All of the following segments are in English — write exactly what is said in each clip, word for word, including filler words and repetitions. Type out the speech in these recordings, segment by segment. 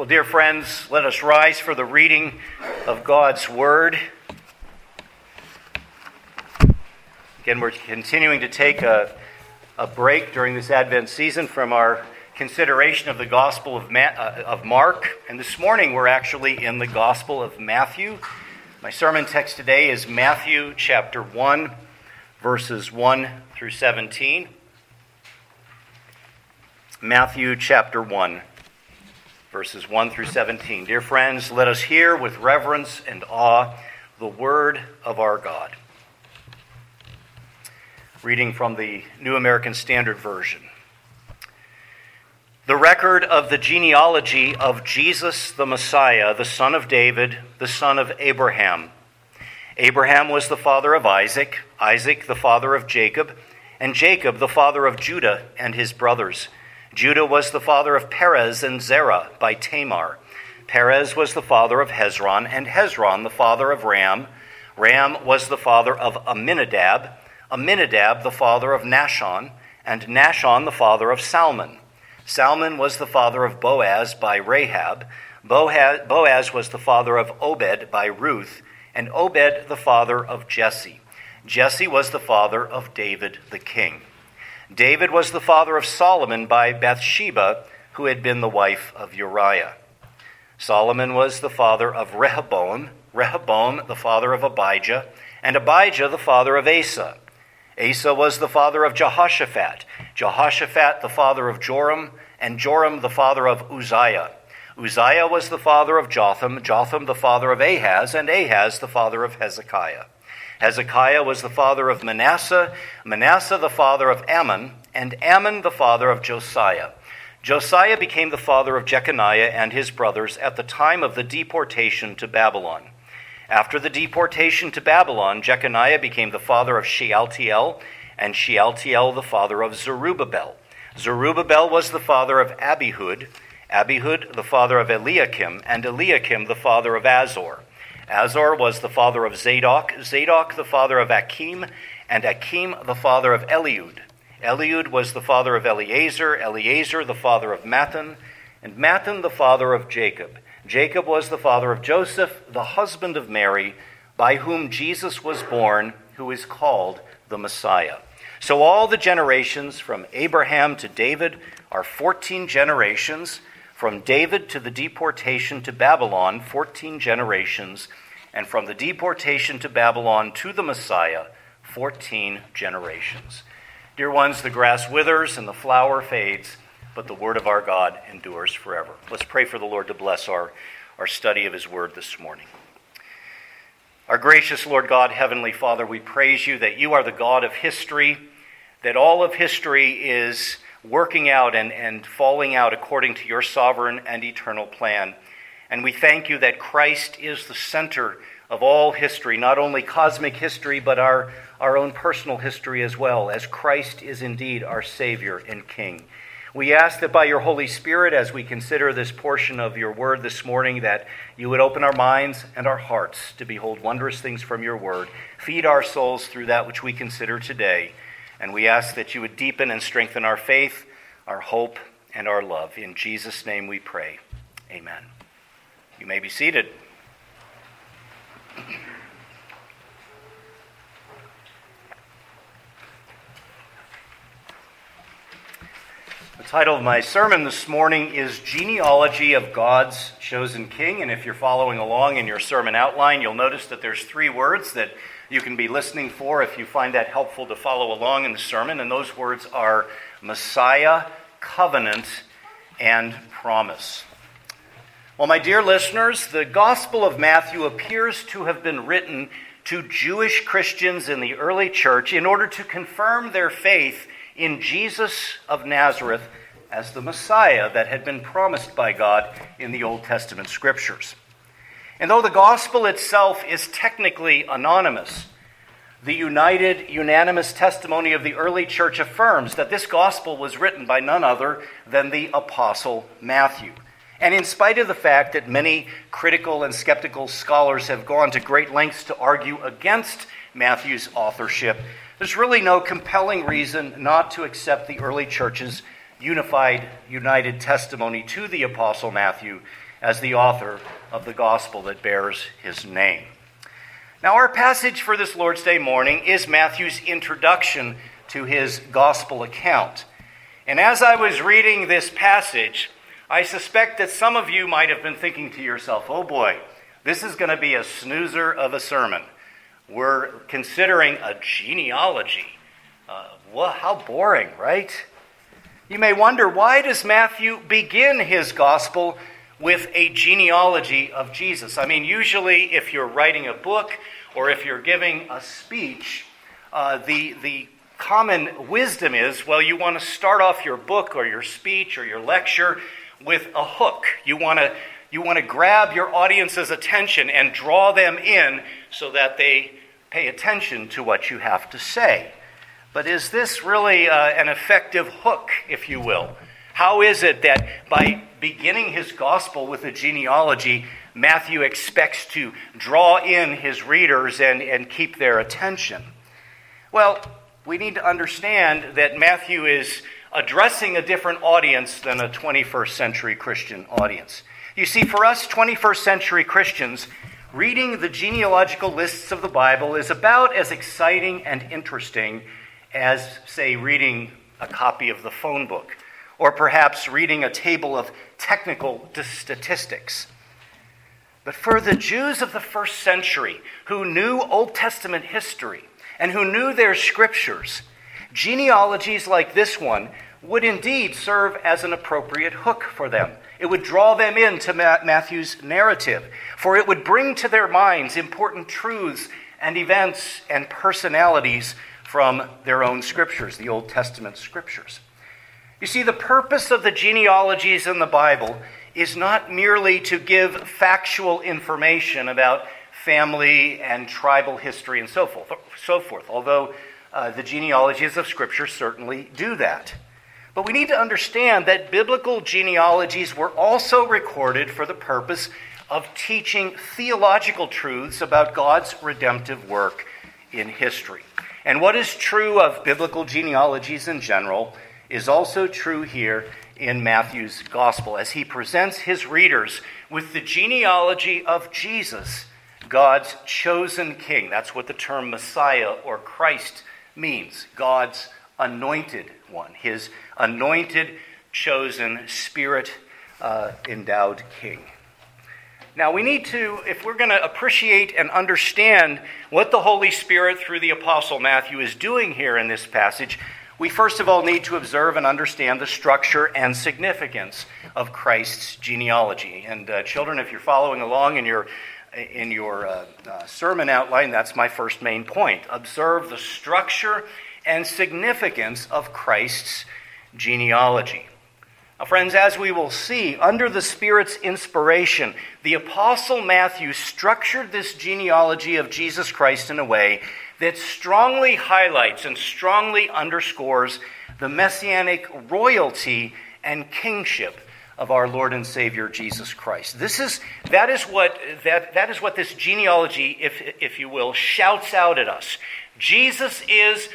Well, dear friends, let us rise for the reading of God's Word. Again, we're continuing to take a, a break during this Advent season from our consideration of the Gospel of, Ma- uh, of Mark. And this morning, we're actually in the Gospel of Matthew. My sermon text today is Matthew chapter one, verses one through seventeen. Matthew chapter one. Verses one through seventeen. Dear friends, let us hear with reverence and awe the word of our God. Reading from the New American Standard Version. The record of the genealogy of Jesus the Messiah, the son of David, the son of Abraham. Abraham was the father of Isaac, Isaac the father of Jacob, and Jacob the father of Judah and his brothers. Judah was the father of Perez and Zerah by Tamar. Perez was the father of Hezron, and Hezron the father of Ram. Ram was the father of Amminadab, Amminadab the father of Nahshon, and Nahshon the father of Salmon. Salmon was the father of Boaz by Rahab. Boaz was the father of Obed by Ruth, and Obed the father of Jesse. Jesse was the father of David the king. David was the father of Solomon by Bathsheba, who had been the wife of Uriah. Solomon was the father of Rehoboam, Rehoboam the father of Abijah, and Abijah the father of Asa. Asa was the father of Jehoshaphat, Jehoshaphat the father of Joram, and Joram the father of Uzziah. Uzziah was the father of Jotham, Jotham the father of Ahaz, and Ahaz the father of Hezekiah. Hezekiah was the father of Manasseh, Manasseh the father of Ammon, and Ammon the father of Josiah. Josiah became the father of Jeconiah and his brothers at the time of the deportation to Babylon. After the deportation to Babylon, Jeconiah became the father of Shealtiel, and Shealtiel the father of Zerubbabel. Zerubbabel was the father of Abihud, Abihud the father of Eliakim, and Eliakim the father of Azor. Azor was the father of Zadok, Zadok the father of Akim, and Akim the father of Eliud. Eliud was the father of Eleazar, Eleazar the father of Mattan, and Mattan the father of Jacob. Jacob was the father of Joseph, the husband of Mary, by whom Jesus was born, who is called the Messiah. So all the generations from Abraham to David are fourteen generations. From David to the deportation to Babylon, fourteen generations, and from the deportation to Babylon to the Messiah, fourteen generations. Dear ones, the grass withers and the flower fades, but the word of our God endures forever. Let's pray for the Lord to bless our, our study of his word this morning. Our gracious Lord God, Heavenly Father, we praise you that you are the God of history, that all of history is working out and, and falling out according to your sovereign and eternal plan. And we thank you that Christ is the center of all history, not only cosmic history, but our, our own personal history as well, as Christ is indeed our Savior and King. We ask that by your Holy Spirit, as we consider this portion of your word this morning, that you would open our minds and our hearts to behold wondrous things from your word. Feed our souls through that which we consider today. And we ask that you would deepen and strengthen our faith, our hope, and our love. In Jesus' name we pray. Amen. You may be seated. The title of my sermon this morning is Genealogy of God's Chosen King. And if you're following along in your sermon outline, you'll notice that there's three words that you can be listening for if you find that helpful to follow along in the sermon, and those words are Messiah, covenant, and promise. Well, my dear listeners, the Gospel of Matthew appears to have been written to Jewish Christians in the early church in order to confirm their faith in Jesus of Nazareth as the Messiah that had been promised by God in the Old Testament scriptures. And though the gospel itself is technically anonymous, the united, unanimous testimony of the early church affirms that this gospel was written by none other than the Apostle Matthew. And in spite of the fact that many critical and skeptical scholars have gone to great lengths to argue against Matthew's authorship, there's really no compelling reason not to accept the early church's unified, united testimony to the Apostle Matthew as the author of the gospel that bears his name. Now, our passage for this Lord's Day morning is Matthew's introduction to his gospel account. And as I was reading this passage, I suspect that some of you might have been thinking to yourself, oh boy, this is going to be a snoozer of a sermon. We're considering a genealogy. Uh, well, how boring, right? You may wonder, why does Matthew begin his gospel with a genealogy of Jesus? I mean, usually if you're writing a book or if you're giving a speech, uh, the the common wisdom is, well, you want to start off your book or your speech or your lecture with a hook. You want to you want to grab your audience's attention and draw them in so that they pay attention to what you have to say. But is this really uh, an effective hook, if you will? How is it that by beginning his gospel with a genealogy, Matthew expects to draw in his readers and, and keep their attention? Well, we need to understand that Matthew is addressing a different audience than a twenty-first century Christian audience. You see, for us twenty-first century Christians, reading the genealogical lists of the Bible is about as exciting and interesting as, say, reading a copy of the phone book, or perhaps reading a table of technical statistics. But for the Jews of the first century, who knew Old Testament history and who knew their scriptures, genealogies like this one would indeed serve as an appropriate hook for them. It would draw them into Matthew's narrative, for it would bring to their minds important truths and events and personalities from their own scriptures, the Old Testament scriptures. You see, the purpose of the genealogies in the Bible is not merely to give factual information about family and tribal history and so forth, so forth. although uh, the genealogies of Scripture certainly do that. But we need to understand that biblical genealogies were also recorded for the purpose of teaching theological truths about God's redemptive work in history. And what is true of biblical genealogies in general is also true here in Matthew's gospel, as he presents his readers with the genealogy of Jesus, God's chosen king. That's what the term Messiah or Christ means, God's anointed one, his anointed, chosen, spirit-endowed king. Now we need to, if we're going to appreciate and understand what the Holy Spirit through the Apostle Matthew is doing here in this passage, we first of all need to observe and understand the structure and significance of Christ's genealogy. And uh, children, if you're following along in your in your uh, uh, sermon outline, that's my first main point. Observe the structure and significance of Christ's genealogy. Now, friends, as we will see, under the Spirit's inspiration, the Apostle Matthew structured this genealogy of Jesus Christ in a way that strongly highlights and strongly underscores the messianic royalty and kingship of our Lord and Savior Jesus Christ. This is that is what that that is what this genealogy, if if you will, shouts out at us. Jesus is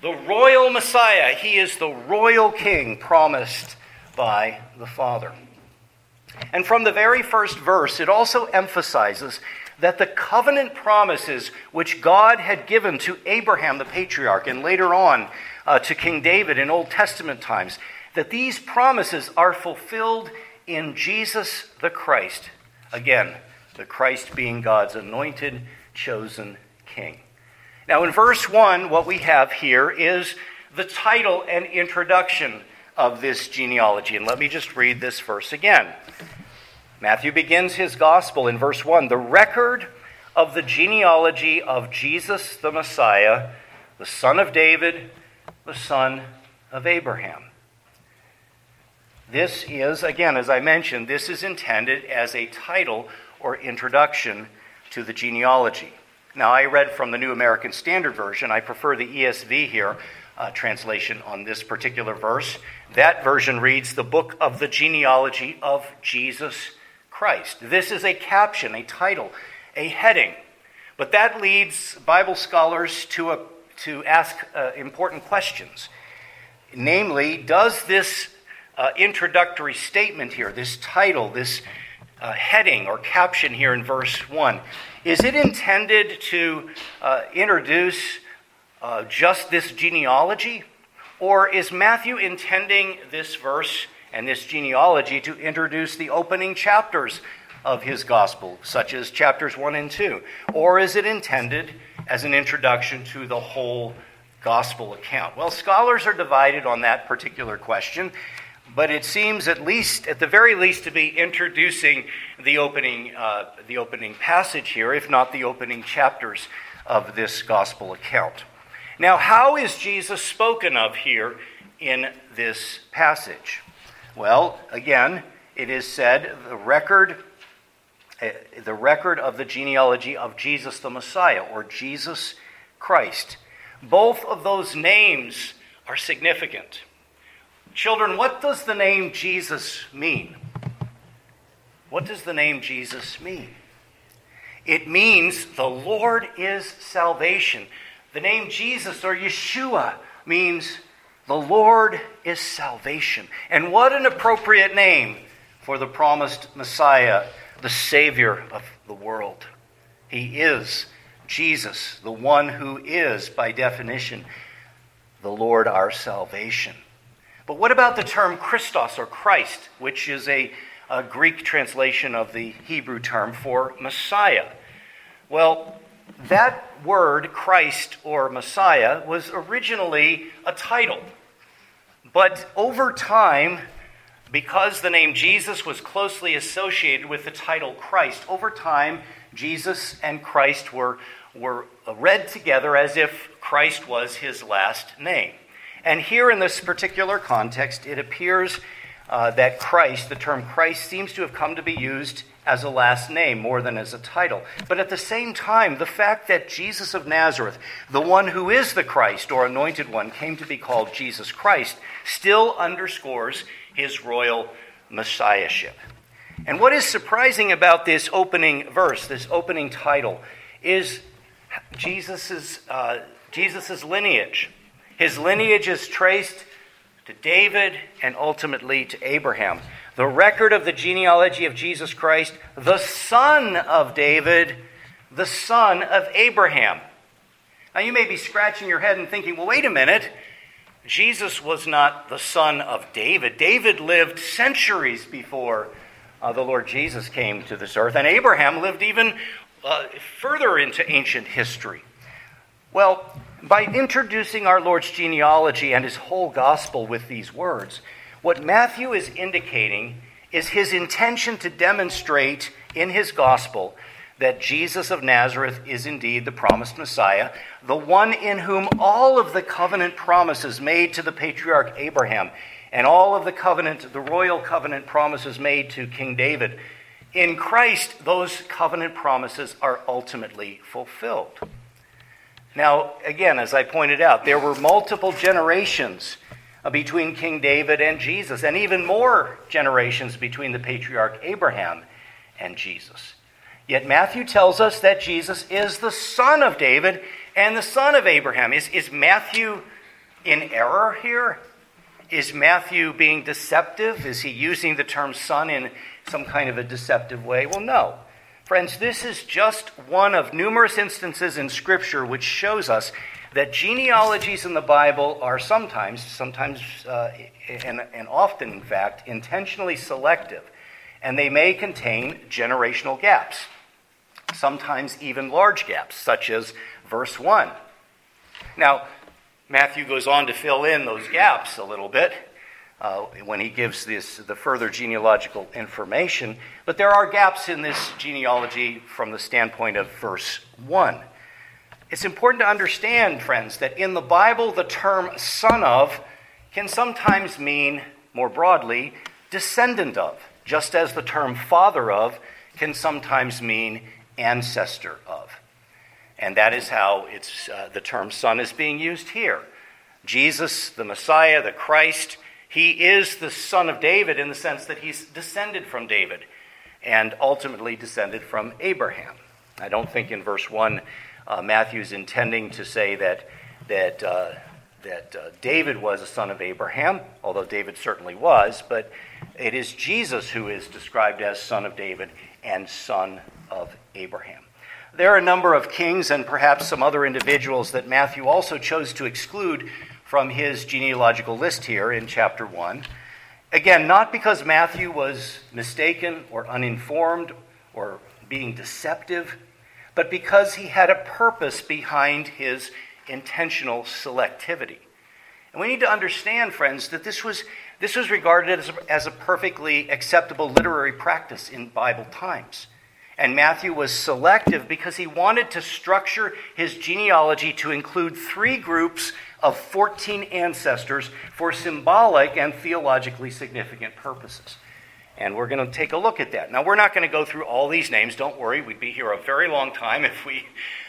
the royal Messiah. He is the royal king promised by the Father. And from the very first verse, it also emphasizes that the covenant promises which God had given to Abraham the patriarch and later on uh, to King David in Old Testament times, that these promises are fulfilled in Jesus the Christ. Again, the Christ being God's anointed, chosen king. Now in verse one, what we have here is the title and introduction of this genealogy. And let me just read this verse again. Matthew begins his gospel in verse one, the record of the genealogy of Jesus the Messiah, the son of David, the son of Abraham. This is, again, as I mentioned, this is intended as a title or introduction to the genealogy. Now, I read from the New American Standard Version. I prefer the E S V here. Uh, translation on this particular verse. That version reads, the book of the genealogy of Jesus Christ. This is a caption, a title, a heading. But that leads Bible scholars to a, to ask uh, important questions. Namely, does this uh, introductory statement here, this title, this uh, heading or caption here in verse one, is it intended to uh, introduce uh, just this genealogy? Or is Matthew intending this verse and this genealogy to introduce the opening chapters of his gospel, such as chapters one and two? Or is it intended as an introduction to the whole gospel account? Well, scholars are divided on that particular question, but it seems at least, at the very least, to be introducing the opening, uh, the opening passage here, if not the opening chapters of this gospel account. Now, how is Jesus spoken of here in this passage? Well, again, it is said the record, the record of the genealogy of Jesus the Messiah, or Jesus Christ. Both of those names are significant. Children, what does the name Jesus mean? What does the name Jesus mean? It means the Lord is salvation. The name Jesus, or Yeshua, means the Lord is salvation. And what an appropriate name for the promised Messiah, the Savior of the world. He is Jesus, the one who is, by definition, the Lord our salvation. But what about the term Christos, or Christ, which is a, a Greek translation of the Hebrew term for Messiah? Well, that word, Christ or Messiah, was originally a title. But over time, because the name Jesus was closely associated with the title Christ, over time, Jesus and Christ were, were read together as if Christ was his last name. And here in this particular context, it appears uh, that Christ, the term Christ, seems to have come to be used as a last name more than as a title. But at the same time, the fact that Jesus of Nazareth, the one who is the Christ or anointed one, came to be called Jesus Christ, still underscores his royal messiahship. And what is surprising about this opening verse, this opening title, is Jesus's, uh, Jesus's lineage. His lineage is traced to David and ultimately to Abraham. The record of the genealogy of Jesus Christ, the son of David, the son of Abraham. Now you may be scratching your head and thinking, well, wait a minute. Jesus was not the son of David. David lived centuries before uh, the Lord Jesus came to this earth, and Abraham lived even uh, further into ancient history. Well, by introducing our Lord's genealogy and his whole gospel with these words, what Matthew is indicating is his intention to demonstrate in his gospel that Jesus of Nazareth is indeed the promised Messiah, the one in whom all of the covenant promises made to the patriarch Abraham and all of the covenant, the royal covenant promises made to King David. In Christ, those covenant promises are ultimately fulfilled. Now, again, as I pointed out, there were multiple generations between King David and Jesus, and even more generations between the patriarch Abraham and Jesus. Yet Matthew tells us that Jesus is the son of David and the son of Abraham. Is, is Matthew in error here? Is Matthew being deceptive? Is he using the term son in some kind of a deceptive way? Well, no. Friends, this is just one of numerous instances in Scripture which shows us that genealogies in the Bible are sometimes, sometimes uh, and, and often, in fact, intentionally selective, and they may contain generational gaps, sometimes even large gaps, such as verse one. Now, Matthew goes on to fill in those gaps a little bit uh, when he gives this the further genealogical information, but there are gaps in this genealogy from the standpoint of verse one. It's important to understand, friends, that in the Bible, the term son of can sometimes mean, more broadly, descendant of, just as the term father of can sometimes mean ancestor of. And that is how it's uh, the term son is being used here. Jesus, the Messiah, the Christ, he is the son of David in the sense that he's descended from David and ultimately descended from Abraham. I don't think in verse one Uh, Matthew's intending to say that that uh, that uh, David was a son of Abraham, although David certainly was, but it is Jesus who is described as Son of David and Son of Abraham. There are a number of kings and perhaps some other individuals that Matthew also chose to exclude from his genealogical list here in chapter one. Again, not because Matthew was mistaken or uninformed or being deceptive, but because he had a purpose behind his intentional selectivity. And we need to understand, friends, that this was this was regarded as a, as a perfectly acceptable literary practice in Bible times. And Matthew was selective because he wanted to structure his genealogy to include three groups of fourteen ancestors for symbolic and theologically significant purposes. And we're going to take a look at that. Now, we're not going to go through all these names. Don't worry, we'd be here a very long time if we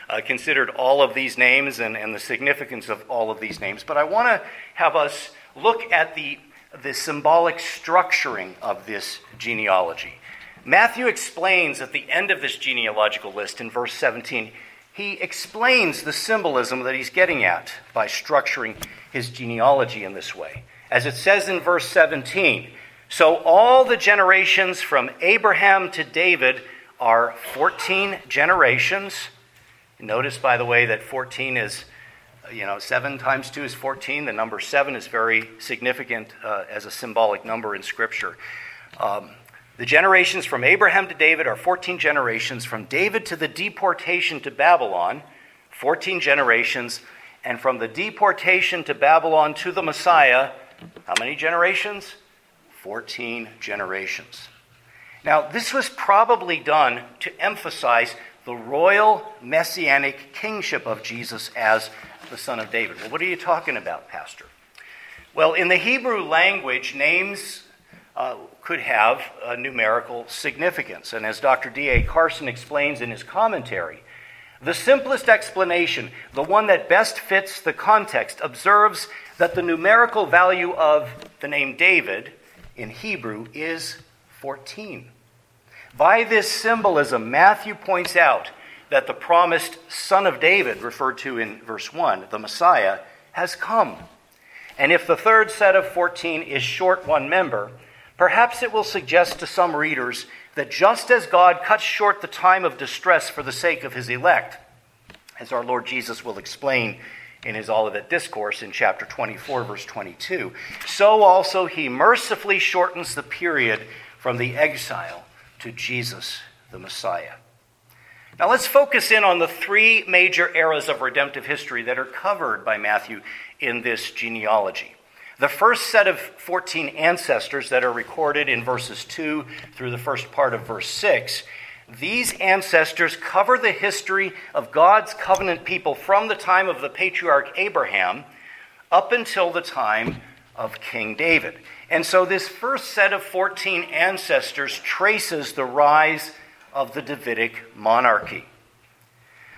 uh, considered all of these names and, and the significance of all of these names. But I want to have us look at the, the symbolic structuring of this genealogy. Matthew explains at the end of this genealogical list in verse seventeen, he explains the symbolism that he's getting at by structuring his genealogy in this way. As it says in verse seventeen, so all the generations from Abraham to David are fourteen generations. Notice, by the way, that fourteen is, you know, seven times two is fourteen. The number seven is very significant uh, as a symbolic number in Scripture. Um, the generations from Abraham to David are fourteen generations. From David to the deportation to Babylon, fourteen generations. And from the deportation to Babylon to the Messiah, how many generations? fourteen generations. Now, this was probably done to emphasize the royal messianic kingship of Jesus as the Son of David. Well, what are you talking about, Pastor? Well, in the Hebrew language, names uh, could have a numerical significance. And as Doctor D A Carson explains in his commentary, the simplest explanation, the one that best fits the context, observes that the numerical value of the name David in Hebrew is fourteen. By this symbolism, Matthew points out that the promised Son of David, referred to in verse one, the Messiah, has come. And if the third set of fourteen is short one member, perhaps it will suggest to some readers that just as God cuts short the time of distress for the sake of his elect, as our Lord Jesus will explain in his Olivet Discourse in chapter twenty-four, verse twenty-two, so also he mercifully shortens the period from the exile to Jesus the Messiah. Now let's focus in on the three major eras of redemptive history that are covered by Matthew in this genealogy. The first set of fourteen ancestors that are recorded in verses two through the first part of verse six, these ancestors cover the history of God's covenant people from the time of the patriarch Abraham up until the time of King David. And so this first set of fourteen ancestors traces the rise of the Davidic monarchy.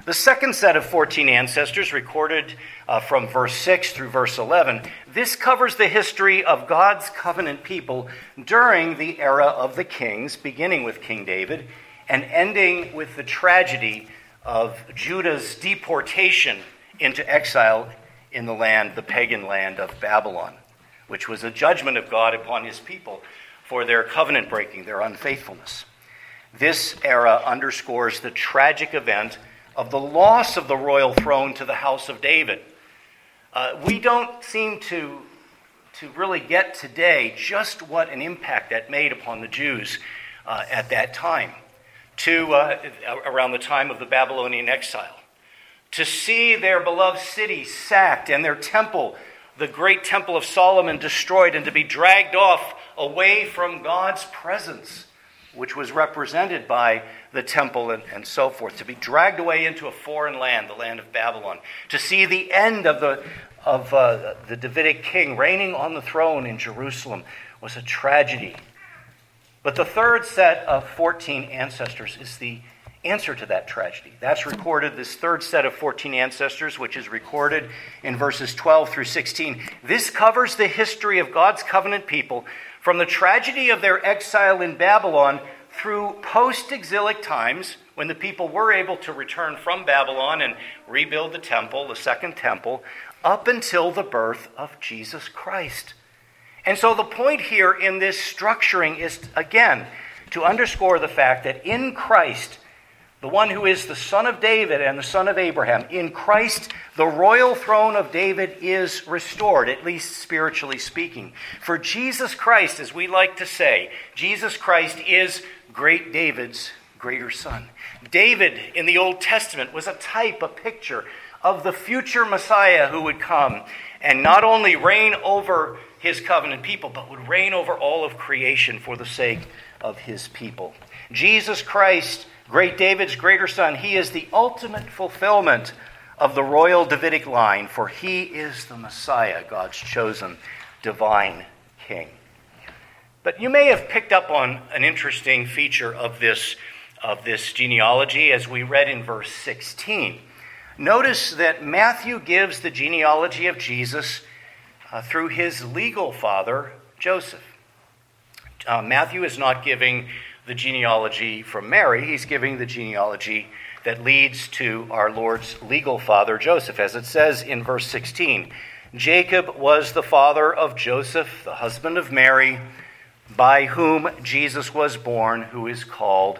The second set of fourteen ancestors, recorded uh, from verse six through verse eleven, this covers the history of God's covenant people during the era of the kings, beginning with King David, and ending with the tragedy of Judah's deportation into exile in the land, the pagan land of Babylon, which was a judgment of God upon his people for their covenant breaking, their unfaithfulness. This era underscores the tragic event of the loss of the royal throne to the house of David. Uh, we don't seem to, to really get today just what an impact that made upon the Jews uh, at that time. To uh, around the time of the Babylonian exile, to see their beloved city sacked and their temple, the great temple of Solomon, destroyed and to be dragged off away from God's presence, which was represented by the temple and, and so forth, to be dragged away into a foreign land, the land of Babylon, to see the end of the, of, uh, the Davidic king reigning on the throne in Jerusalem was a tragedy. But the third set of fourteen ancestors is the answer to that tragedy. That's recorded, this third set of fourteen ancestors, which is recorded in verses twelve through sixteen. This covers the history of God's covenant people from the tragedy of their exile in Babylon through post-exilic times when the people were able to return from Babylon and rebuild the temple, the second temple, up until the birth of Jesus Christ. And so the point here in this structuring is, again, to underscore the fact that in Christ, the one who is the son of David and the son of Abraham, in Christ, the royal throne of David is restored, at least spiritually speaking. For Jesus Christ, as we like to say, Jesus Christ is great David's greater son. David in the Old Testament was a type, a picture of the future Messiah who would come and not only reign over his covenant people, but would reign over all of creation for the sake of his people. Jesus Christ, great David's greater son, he is the ultimate fulfillment of the royal Davidic line, for he is the Messiah, God's chosen divine king. But you may have picked up on an interesting feature of this, of this genealogy as we read in verse sixteen. Notice that Matthew gives the genealogy of Jesus uh, through his legal father, Joseph. Uh, Matthew is not giving the genealogy from Mary, he's giving the genealogy that leads to our Lord's legal father, Joseph. As it says in verse sixteen, Jacob was the father of Joseph, the husband of Mary, by whom Jesus was born, who is called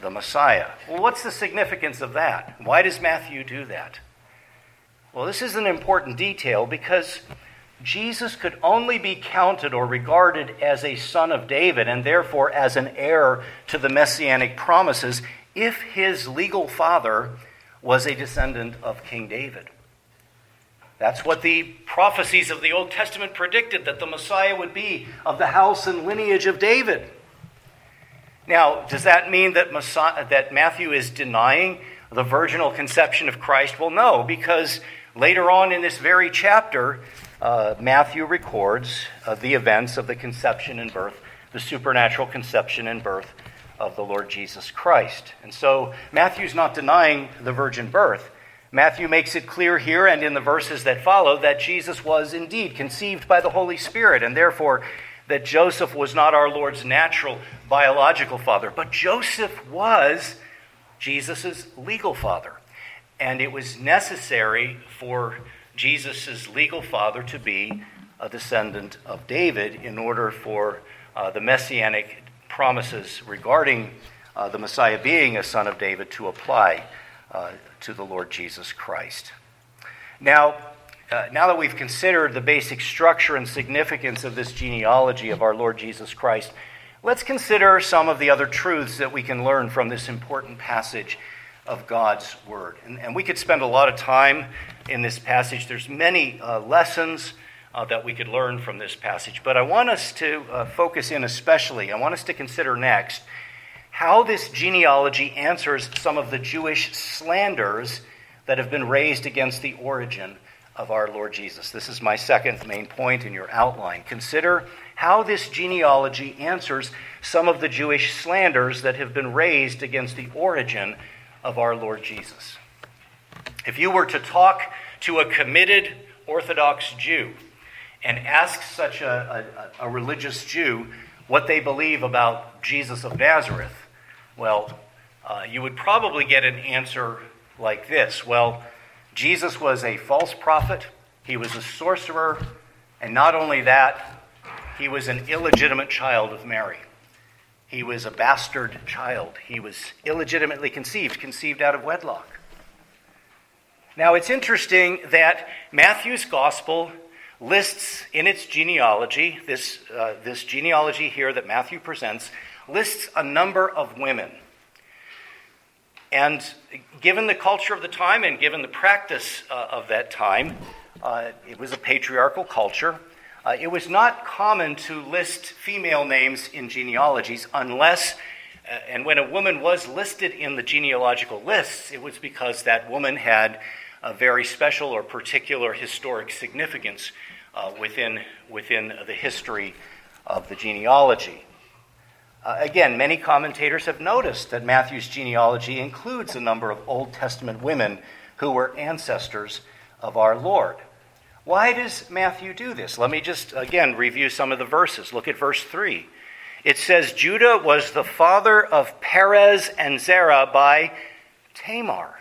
the Messiah. Well, what's the significance of that? Why does Matthew do that? Well, this is an important detail because Jesus could only be counted or regarded as a son of David and therefore as an heir to the messianic promises if his legal father was a descendant of King David. That's what the prophecies of the Old Testament predicted, that the Messiah would be of the house and lineage of David. Now, does that mean that Messiah, that Matthew is denying the virginal conception of Christ? Well, no, because later on in this very chapter, Uh, Matthew records uh, the events of the conception and birth, the supernatural conception and birth of the Lord Jesus Christ. And so Matthew's not denying the virgin birth. Matthew makes it clear here and in the verses that follow that Jesus was indeed conceived by the Holy Spirit, and therefore that Joseph was not our Lord's natural biological father, but Joseph was Jesus' legal father. And it was necessary for Jesus' legal father to be a descendant of David in order for uh, the messianic promises regarding uh, the Messiah being a son of David to apply uh, to the Lord Jesus Christ. Now, uh, now that we've considered the basic structure and significance of this genealogy of our Lord Jesus Christ, let's consider some of the other truths that we can learn from this important passage of God's Word. And, and we could spend a lot of time in this passage. There's many uh, lessons uh, that we could learn from this passage, but I want us to uh, focus in especially, I want us to consider next how this genealogy answers some of the Jewish slanders that have been raised against the origin of our Lord Jesus. This is my second main point in your outline. Consider how this genealogy answers some of the Jewish slanders that have been raised against the origin of our Lord Jesus. If you were to talk to a committed Orthodox Jew and ask such a, a, a religious Jew what they believe about Jesus of Nazareth, well, uh, you would probably get an answer like this. Well, Jesus was a false prophet, he was a sorcerer, and not only that, he was an illegitimate child of Mary. He was a bastard child. He was illegitimately conceived, conceived out of wedlock. Now, it's interesting that Matthew's gospel lists in its genealogy, this, uh, this genealogy here that Matthew presents, lists a number of women. And given the culture of the time and given the practice uh, of that time, uh, it was a patriarchal culture. Uh, it was not common to list female names in genealogies unless, uh, and when a woman was listed in the genealogical lists, it was because that woman had a very special or particular historic significance uh, within, within the history of the genealogy. Uh, again, many commentators have noticed that Matthew's genealogy includes a number of Old Testament women who were ancestors of our Lord. Why does Matthew do this? Let me just, again, review some of the verses. Look at verse three. It says, Judah was the father of Perez and Zerah by Tamar.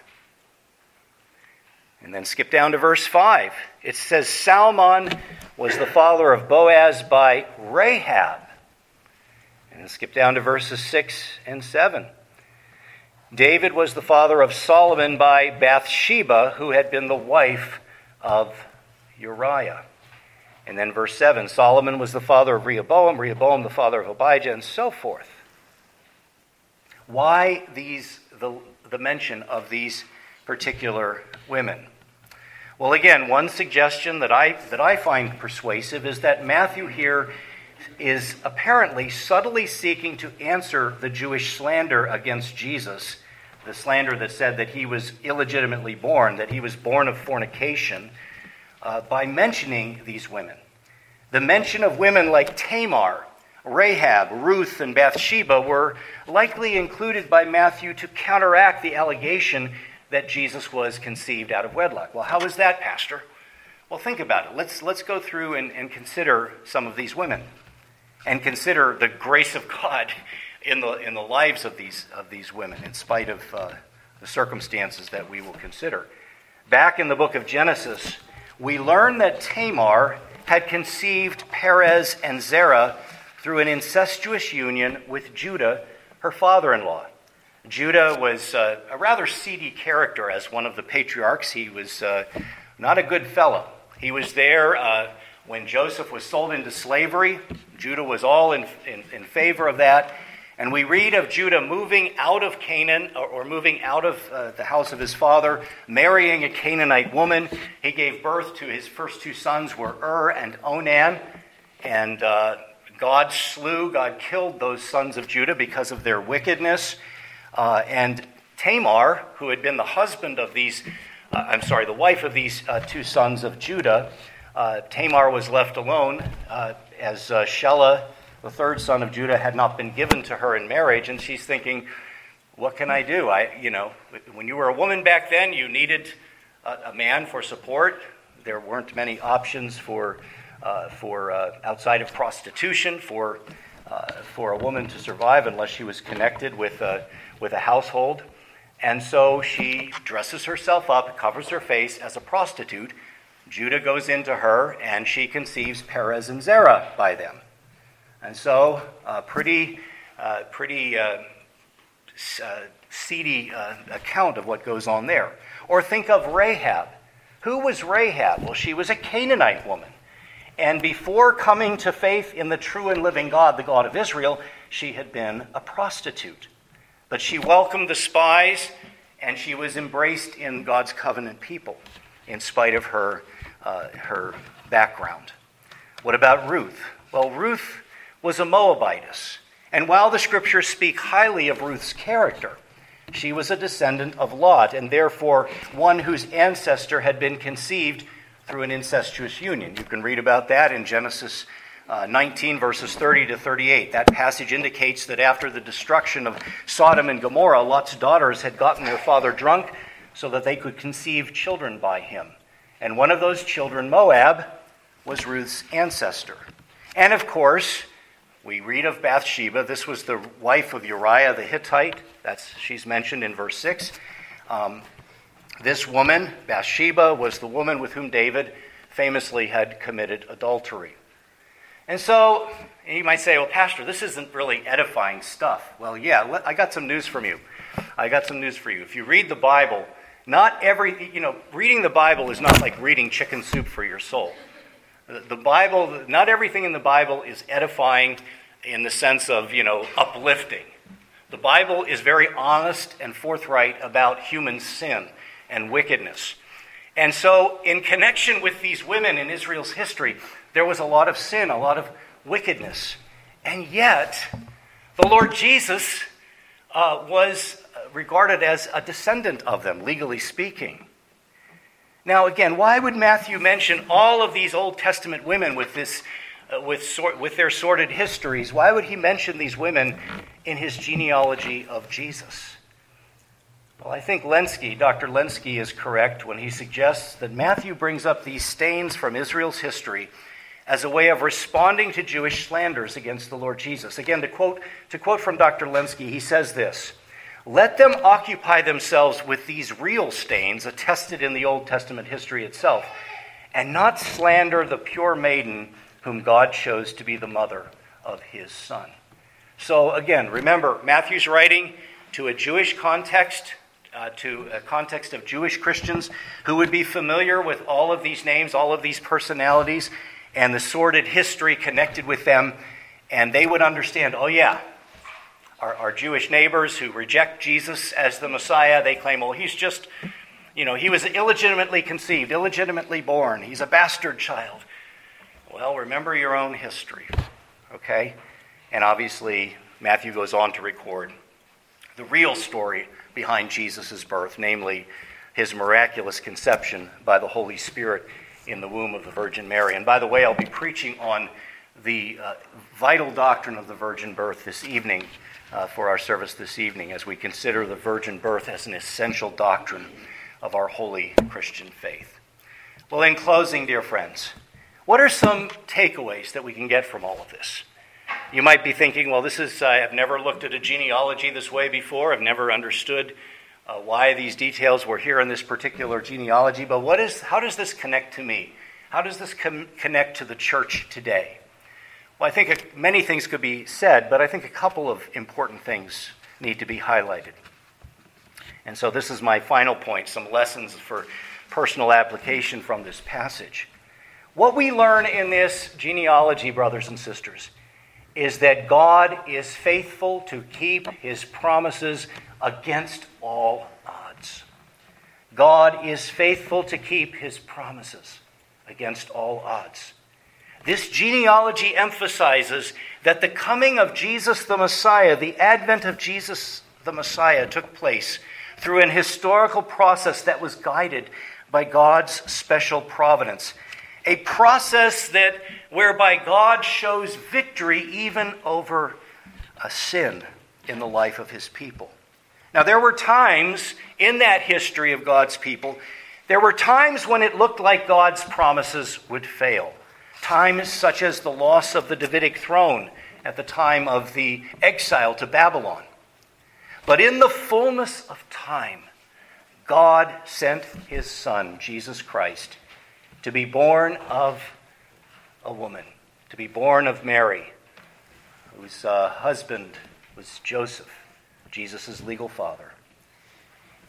And then skip down to verse five. It says, Salmon was the father of Boaz by Rahab. And then skip down to verses six and seven. David was the father of Solomon by Bathsheba, who had been the wife of Uriah. And then verse seven, Solomon was the father of Rehoboam, Rehoboam the father of Abijah, and so forth. Why these the, the mention of these particular women? Well, again, one suggestion that I that I find persuasive is that Matthew here is apparently subtly seeking to answer the Jewish slander against Jesus, the slander that said that he was illegitimately born, that he was born of fornication, uh, by mentioning these women. The mention of women like Tamar, Rahab, Ruth, and Bathsheba were likely included by Matthew to counteract the allegation that Jesus was conceived out of wedlock. Well, how is that, Pastor? Well, think about it. Let's let's go through and, and consider some of these women, and consider the grace of God in the in the lives of these of these women, in spite of uh, the circumstances that we will consider. Back in the book of Genesis, we learn that Tamar had conceived Perez and Zerah through an incestuous union with Judah, her father-in-law. Judah was uh, a rather seedy character as one of the patriarchs. He was uh, not a good fellow. He was there uh, when Joseph was sold into slavery. Judah was all in, in, in favor of that. And we read of Judah moving out of Canaan, or, or moving out of uh, the house of his father, marrying a Canaanite woman. He gave birth to his first two sons, were Ur and Onan. And uh, God slew, God killed those sons of Judah because of their wickedness. Uh, and Tamar, who had been the husband of these, uh, I'm sorry, the wife of these uh, two sons of Judah, uh, Tamar was left alone uh, as uh, Shelah, the third son of Judah, had not been given to her in marriage. And she's thinking, what can I do? I, you know, when you were a woman back then, you needed a, a man for support. There weren't many options for uh, for uh, outside of prostitution for uh, for a woman to survive unless she was connected with a uh, with a household. And so she dresses herself up, covers her face as a prostitute. Judah goes into her, and she conceives Perez and Zerah by them. And so a pretty, uh, pretty uh, uh, seedy uh, account of what goes on there. Or think of Rahab. Who was Rahab? Well, she was a Canaanite woman. And before coming to faith in the true and living God, the God of Israel, she had been a prostitute. But she welcomed the spies, and she was embraced in God's covenant people in spite of her uh, her background. What about Ruth? Well, Ruth was a Moabitess. And while the scriptures speak highly of Ruth's character, she was a descendant of Lot, and therefore one whose ancestor had been conceived through an incestuous union. You can read about that in Genesis Uh, nineteen, verses thirty to thirty-eight. That passage indicates that after the destruction of Sodom and Gomorrah, Lot's daughters had gotten their father drunk so that they could conceive children by him. And one of those children, Moab, was Ruth's ancestor. And of course, we read of Bathsheba. This was the wife of Uriah the Hittite. That's she's mentioned in verse six. Um, this woman, Bathsheba, was the woman with whom David famously had committed adultery. And so, and you might say, well, Pastor, this isn't really edifying stuff. Well, yeah, I got some news from you. I got some news for you. If you read the Bible, not every, you know, reading the Bible is not like reading chicken soup for your soul. The Bible, not everything in the Bible is edifying in the sense of, you know, uplifting. The Bible is very honest and forthright about human sin and wickedness. And so, in connection with these women in Israel's history, there was a lot of sin, a lot of wickedness. And yet, the Lord Jesus uh, was regarded as a descendant of them, legally speaking. Now, again, why would Matthew mention all of these Old Testament women with this, uh, with sor- with their sordid histories? Why would he mention these women in his genealogy of Jesus? Well, I think Lenski, Doctor Lenski, is correct when he suggests that Matthew brings up these stains from Israel's history as a way of responding to Jewish slanders against the Lord Jesus. Again, to quote to quote from Doctor Lenski, he says this, Let them occupy themselves with these real stains attested in the Old Testament history itself, and not slander the pure maiden whom God chose to be the mother of his son. So again, remember, Matthew's writing to a Jewish context, uh, to a context of Jewish Christians who would be familiar with all of these names, all of these personalities, and the sordid history connected with them, and they would understand, oh yeah, Our, our Jewish neighbors who reject Jesus as the Messiah, they claim, well, he's just, you know, he was illegitimately conceived, illegitimately born. He's a bastard child. Well, remember your own history, okay? And obviously, Matthew goes on to record the real story behind Jesus' birth, namely his miraculous conception by the Holy Spirit in the womb of the Virgin Mary. And by the way, I'll be preaching on the uh, vital doctrine of the virgin birth this evening. Uh, for our service this evening as we consider the virgin birth as an essential doctrine of our holy Christian faith. Well, in closing, dear friends, what are some takeaways that we can get from all of this? You might be thinking, well, this is, uh, I've never looked at a genealogy this way before. I've never understood uh, why these details were here in this particular genealogy, but what is? How does this connect to me? How does this com- connect to the church today? Well, I think many things could be said, but I think a couple of important things need to be highlighted. And so this is my final point, some lessons for personal application from this passage. What we learn in this genealogy, brothers and sisters, is that God is faithful to keep his promises against all odds. God is faithful to keep his promises against all odds. This genealogy emphasizes that the coming of Jesus the Messiah, the advent of Jesus the Messiah, took place through an historical process that was guided by God's special providence. A process that whereby God shows victory even over a sin in the life of his people. Now, there were times in that history of God's people, there were times when it looked like God's promises would fail. Times such as the loss of the Davidic throne at the time of the exile to Babylon. But in the fullness of time, God sent his son, Jesus Christ, to be born of a woman, to be born of Mary, whose uh, husband was Joseph, Jesus' legal father.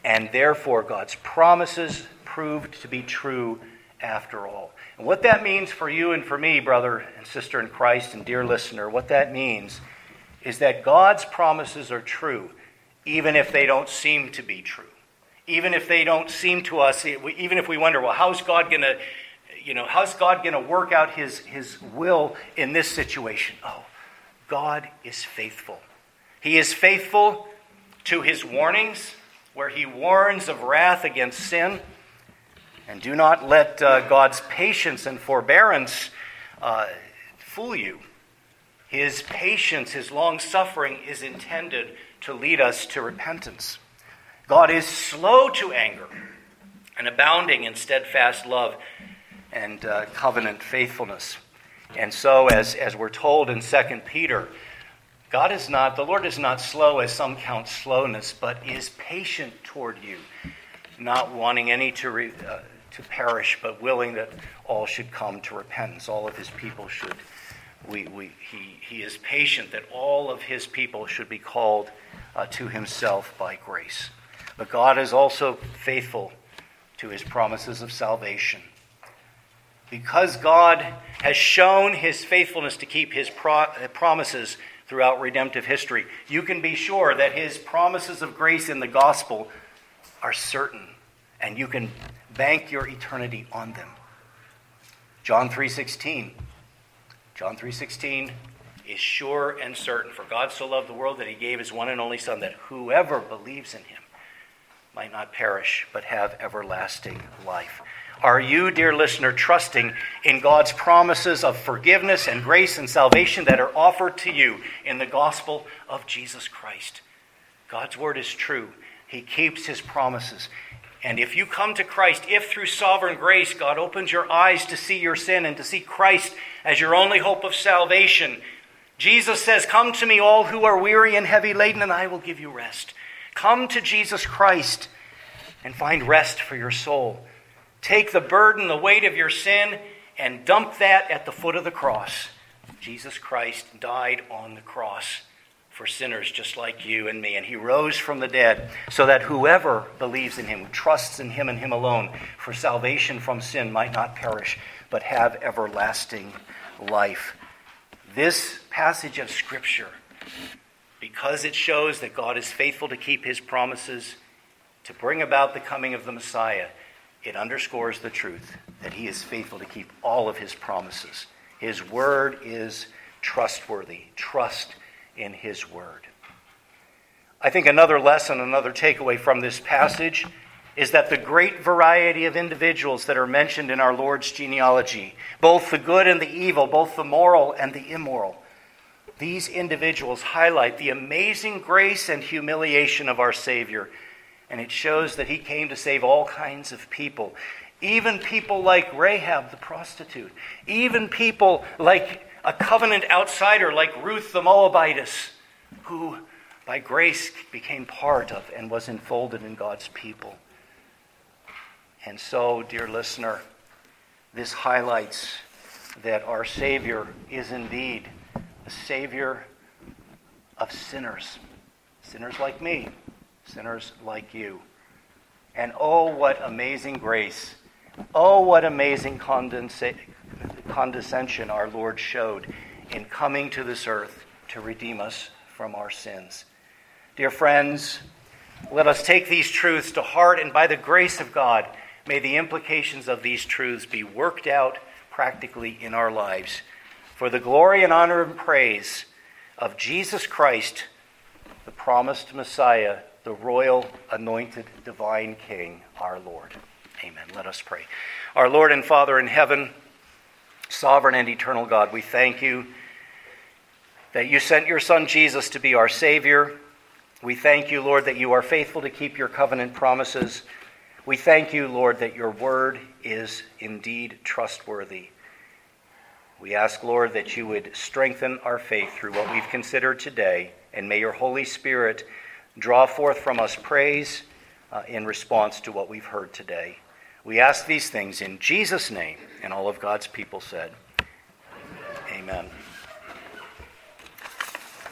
And therefore, God's promises proved to be true after all. And what that means for you and for me, brother and sister in Christ and dear listener, what that means is that God's promises are true, even if they don't seem to be true. Even if they don't seem to us, even if we wonder, well, how's God going to, you know, how's God going to work out his, his will in this situation? Oh, God is faithful. He is faithful to his warnings, where he warns of wrath against sin. And do not let uh, God's patience and forbearance uh, fool you. His patience, his long-suffering is intended to lead us to repentance. God is slow to anger and abounding in steadfast love and uh, covenant faithfulness. And so, as, as we're told in Second Peter, God is not, the Lord is not slow as some count slowness, but is patient toward you, not wanting any to re, uh, to perish, but willing that all should come to repentance. All of his people should, we, we, he, he is patient that all of his people should be called uh, to himself by grace. But God is also faithful to his promises of salvation. Because God has shown his faithfulness to keep his pro- promises throughout redemptive history, you can be sure that his promises of grace in the gospel are certain, and you can bank your eternity on them. John three sixteen. John three sixteen is sure and certain. For God so loved the world that he gave his one and only Son, that whoever believes in him might not perish, but have everlasting life. Are you, dear listener, trusting in God's promises of forgiveness and grace and salvation that are offered to you in the gospel of Jesus Christ? God's word is true. He keeps his promises. And if you come to Christ, if through sovereign grace God opens your eyes to see your sin and to see Christ as your only hope of salvation, Jesus says, "Come to me, all who are weary and heavy laden, and I will give you rest." Come to Jesus Christ and find rest for your soul. Take the burden, the weight of your sin, and dump that at the foot of the cross. Jesus Christ died on the cross for sinners just like you and me, and he rose from the dead so that whoever believes in him, who trusts in him and him alone for salvation from sin, might not perish but have everlasting life. This passage of Scripture, because it shows that God is faithful to keep his promises, to bring about the coming of the Messiah, it underscores the truth that he is faithful to keep all of his promises. His word is trustworthy. Trust in his word. I think another lesson, another takeaway from this passage is that the great variety of individuals that are mentioned in our Lord's genealogy, both the good and the evil, both the moral and the immoral, these individuals highlight the amazing grace and humiliation of our Savior. And it shows that he came to save all kinds of people, even people like Rahab the prostitute, even people like a covenant outsider like Ruth the Moabitess, who by grace became part of and was enfolded in God's people. And so, dear listener, this highlights that our Savior is indeed the Savior of sinners, sinners like me, sinners like you. And oh, what amazing grace. Oh, what amazing condensa- condescension our Lord showed in coming to this earth to redeem us from our sins. Dear friends, let us take these truths to heart, and by the grace of God, may the implications of these truths be worked out practically in our lives for the glory and honor and praise of Jesus Christ, the promised Messiah, the royal, anointed, divine King, our Lord. Amen. Let us pray. Our Lord and Father in heaven, sovereign and eternal God, we thank you that you sent your Son Jesus to be our Savior. We thank you, Lord, that you are faithful to keep your covenant promises. We thank you, Lord, that your word is indeed trustworthy. We ask, Lord, that you would strengthen our faith through what we've considered today, and may your Holy Spirit draw forth from us praise uh, in response to what we've heard today. We ask these things in Jesus' name, and all of God's people said, Amen. Amen.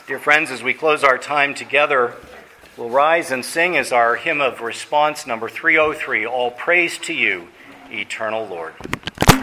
Dear friends, as we close our time together, we'll rise and sing as our hymn of response, number three oh three, All Praise to You, Eternal Lord.